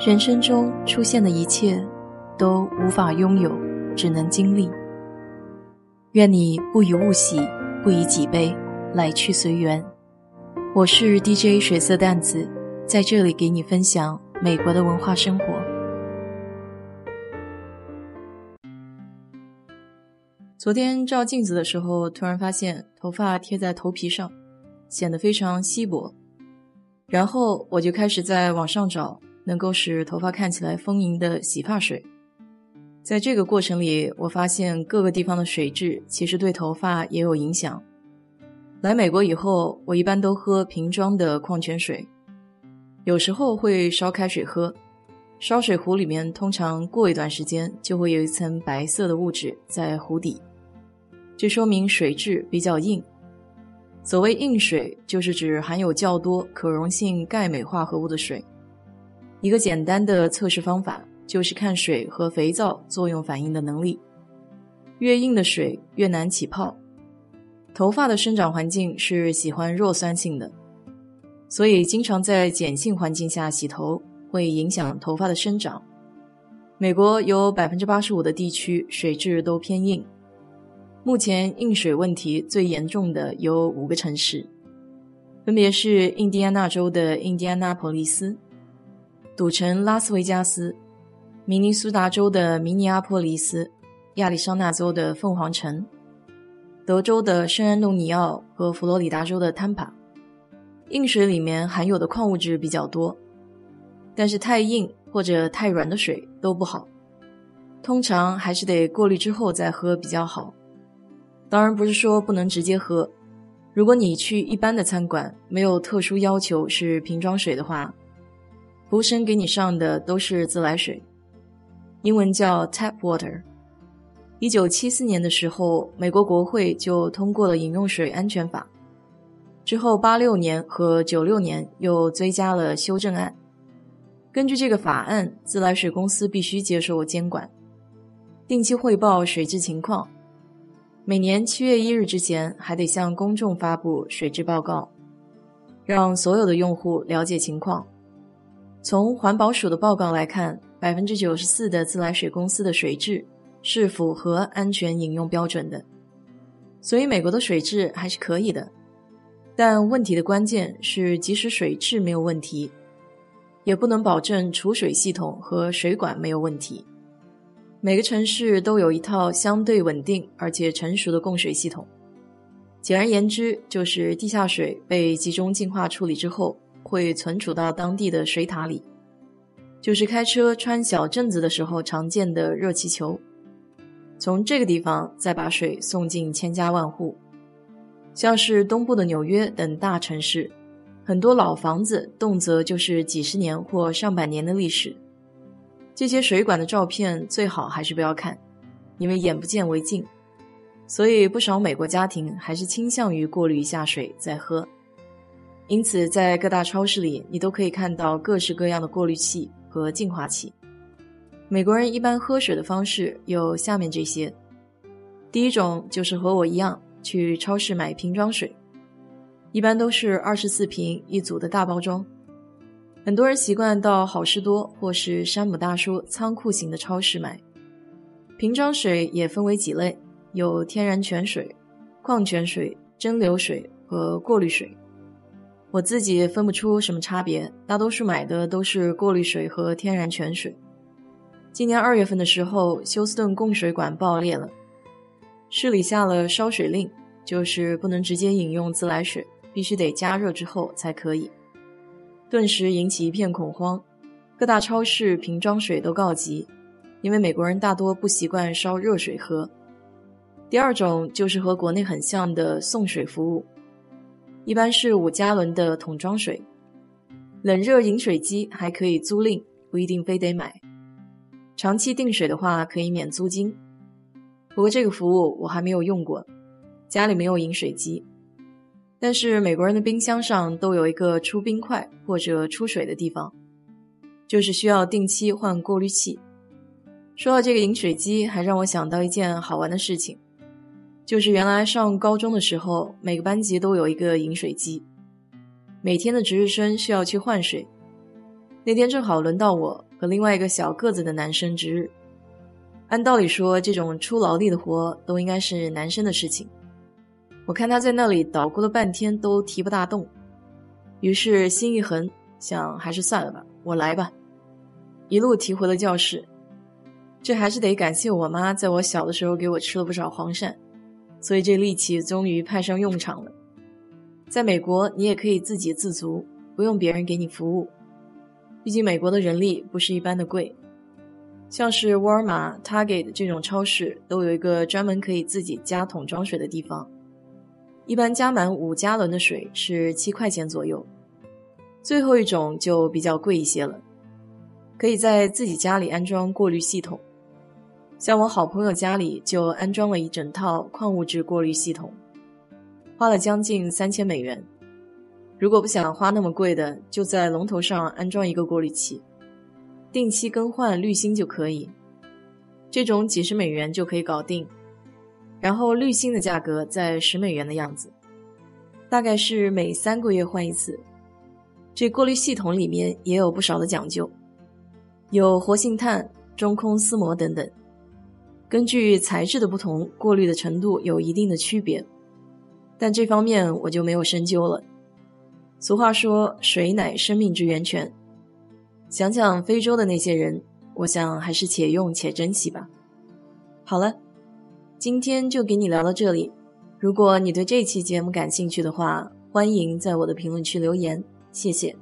人生中出现的一切都无法拥有，只能经历。愿你不以物喜，不以己悲，来去随缘。我是 DJ 水色淡子，在这里给你分享美国的文化生活。昨天照镜子的时候，突然发现头发贴在头皮上，显得非常稀薄。然后我就开始在网上找能够使头发看起来丰盈的洗发水。在这个过程里，我发现各个地方的水质其实对头发也有影响。来美国以后，我一般都喝瓶装的矿泉水，有时候会烧开水喝。烧水壶里面通常过一段时间就会有一层白色的物质在壶底，这说明水质比较硬。所谓硬水，就是指含有较多可溶性钙镁化合物的水。一个简单的测试方法就是看水和肥皂作用反应的能力，越硬的水越难起泡。头发的生长环境是喜欢弱酸性的，所以经常在碱性环境下洗头会影响头发的生长。美国有 85% 的地区水质都偏硬，目前硬水问题最严重的有5个城市，分别是印第安纳州的印第安纳波利斯、赌城拉斯维加斯、明尼苏达州的明尼阿波利斯、亚利桑那州的凤凰城、德州的圣安东尼奥和佛罗里达州的坦帕。硬水里面含有的矿物质比较多，但是太硬或者太软的水都不好，通常还是得过滤之后再喝比较好。当然不是说不能直接喝，如果你去一般的餐馆，没有特殊要求是瓶装水的话，服务生给你上的都是自来水，英文叫 Tap Water。 1974年的时候，美国国会就通过了饮用水安全法，之后86年和96年又追加了修正案。根据这个法案，自来水公司必须接受监管，定期汇报水质情况，每年7月1日之前还得向公众发布水质报告，让所有的用户了解情况。从环保署的报告来看， 94% 的自来水公司的水质是符合安全饮用标准的，所以美国的水质还是可以的。但问题的关键是，即使水质没有问题，也不能保证储水系统和水管没有问题。每个城市都有一套相对稳定而且成熟的供水系统，简而言之，就是地下水被集中净化处理之后会存储到当地的水塔里，就是开车穿小镇子的时候常见的热气球，从这个地方再把水送进千家万户。像是东部的纽约等大城市，很多老房子动辄就是几十年或上百年的历史，这些水管的照片最好还是不要看，因为眼不见为净，所以不少美国家庭还是倾向于过滤一下水再喝。因此在各大超市里，你都可以看到各式各样的过滤器和净化器。美国人一般喝水的方式有下面这些。第一种就是和我一样去超市买瓶装水，一般都是24瓶一组的大包装。很多人习惯到好事多或是山姆大叔仓库型的超市买。瓶装水也分为几类，有天然泉水、矿泉水、蒸馏水和过滤水。我自己分不出什么差别，大多数买的都是过滤水和天然泉水。今年2月份的时候，休斯顿供水管爆裂了，市里下了烧水令，就是不能直接饮用自来水，必须得加热之后才可以。顿时引起一片恐慌，各大超市瓶装水都告急，因为美国人大多不习惯烧热水喝。第二种就是和国内很像的送水服务，一般是5加仑的桶装水，冷热饮水机还可以租赁，不一定非得买。长期订水的话可以免租金，不过这个服务我还没有用过，家里没有饮水机。但是美国人的冰箱上都有一个出冰块或者出水的地方，就是需要定期换过滤器。说到这个饮水机，还让我想到一件好玩的事情，就是原来上高中的时候，每个班级都有一个饮水机，每天的值日生需要去换水，那天正好轮到我和另外一个小个子的男生值日。按道理说，这种出劳力的活都应该是男生的事情。我看他在那里捣鼓了半天都提不大动，于是心一横，想还是算了吧，我来吧。一路提回了教室。这还是得感谢我妈在我小的时候给我吃了不少黄鳝，所以这力气终于派上用场了。在美国，你也可以自给自足，不用别人给你服务。毕竟美国的人力不是一般的贵，像是沃尔玛、Target 这种超市都有一个专门可以自己加桶装水的地方，一般加满5加仑的水是7块钱左右。最后一种就比较贵一些了，可以在自己家里安装过滤系统。像我好朋友家里就安装了一整套矿物质过滤系统，花了将近$3000。如果不想花那么贵的，就在龙头上安装一个过滤器，定期更换滤芯就可以。这种几十美元就可以搞定，然后滤芯的价格在$10的样子，大概是每3个月换一次。这过滤系统里面也有不少的讲究，有活性炭、中空丝膜等等，根据材质的不同，过滤的程度有一定的区别，但这方面我就没有深究了。俗话说，水乃生命之源泉。想想非洲的那些人，我想还是且用且珍惜吧。好了，今天就给你聊到这里。如果你对这期节目感兴趣的话，欢迎在我的评论区留言，谢谢。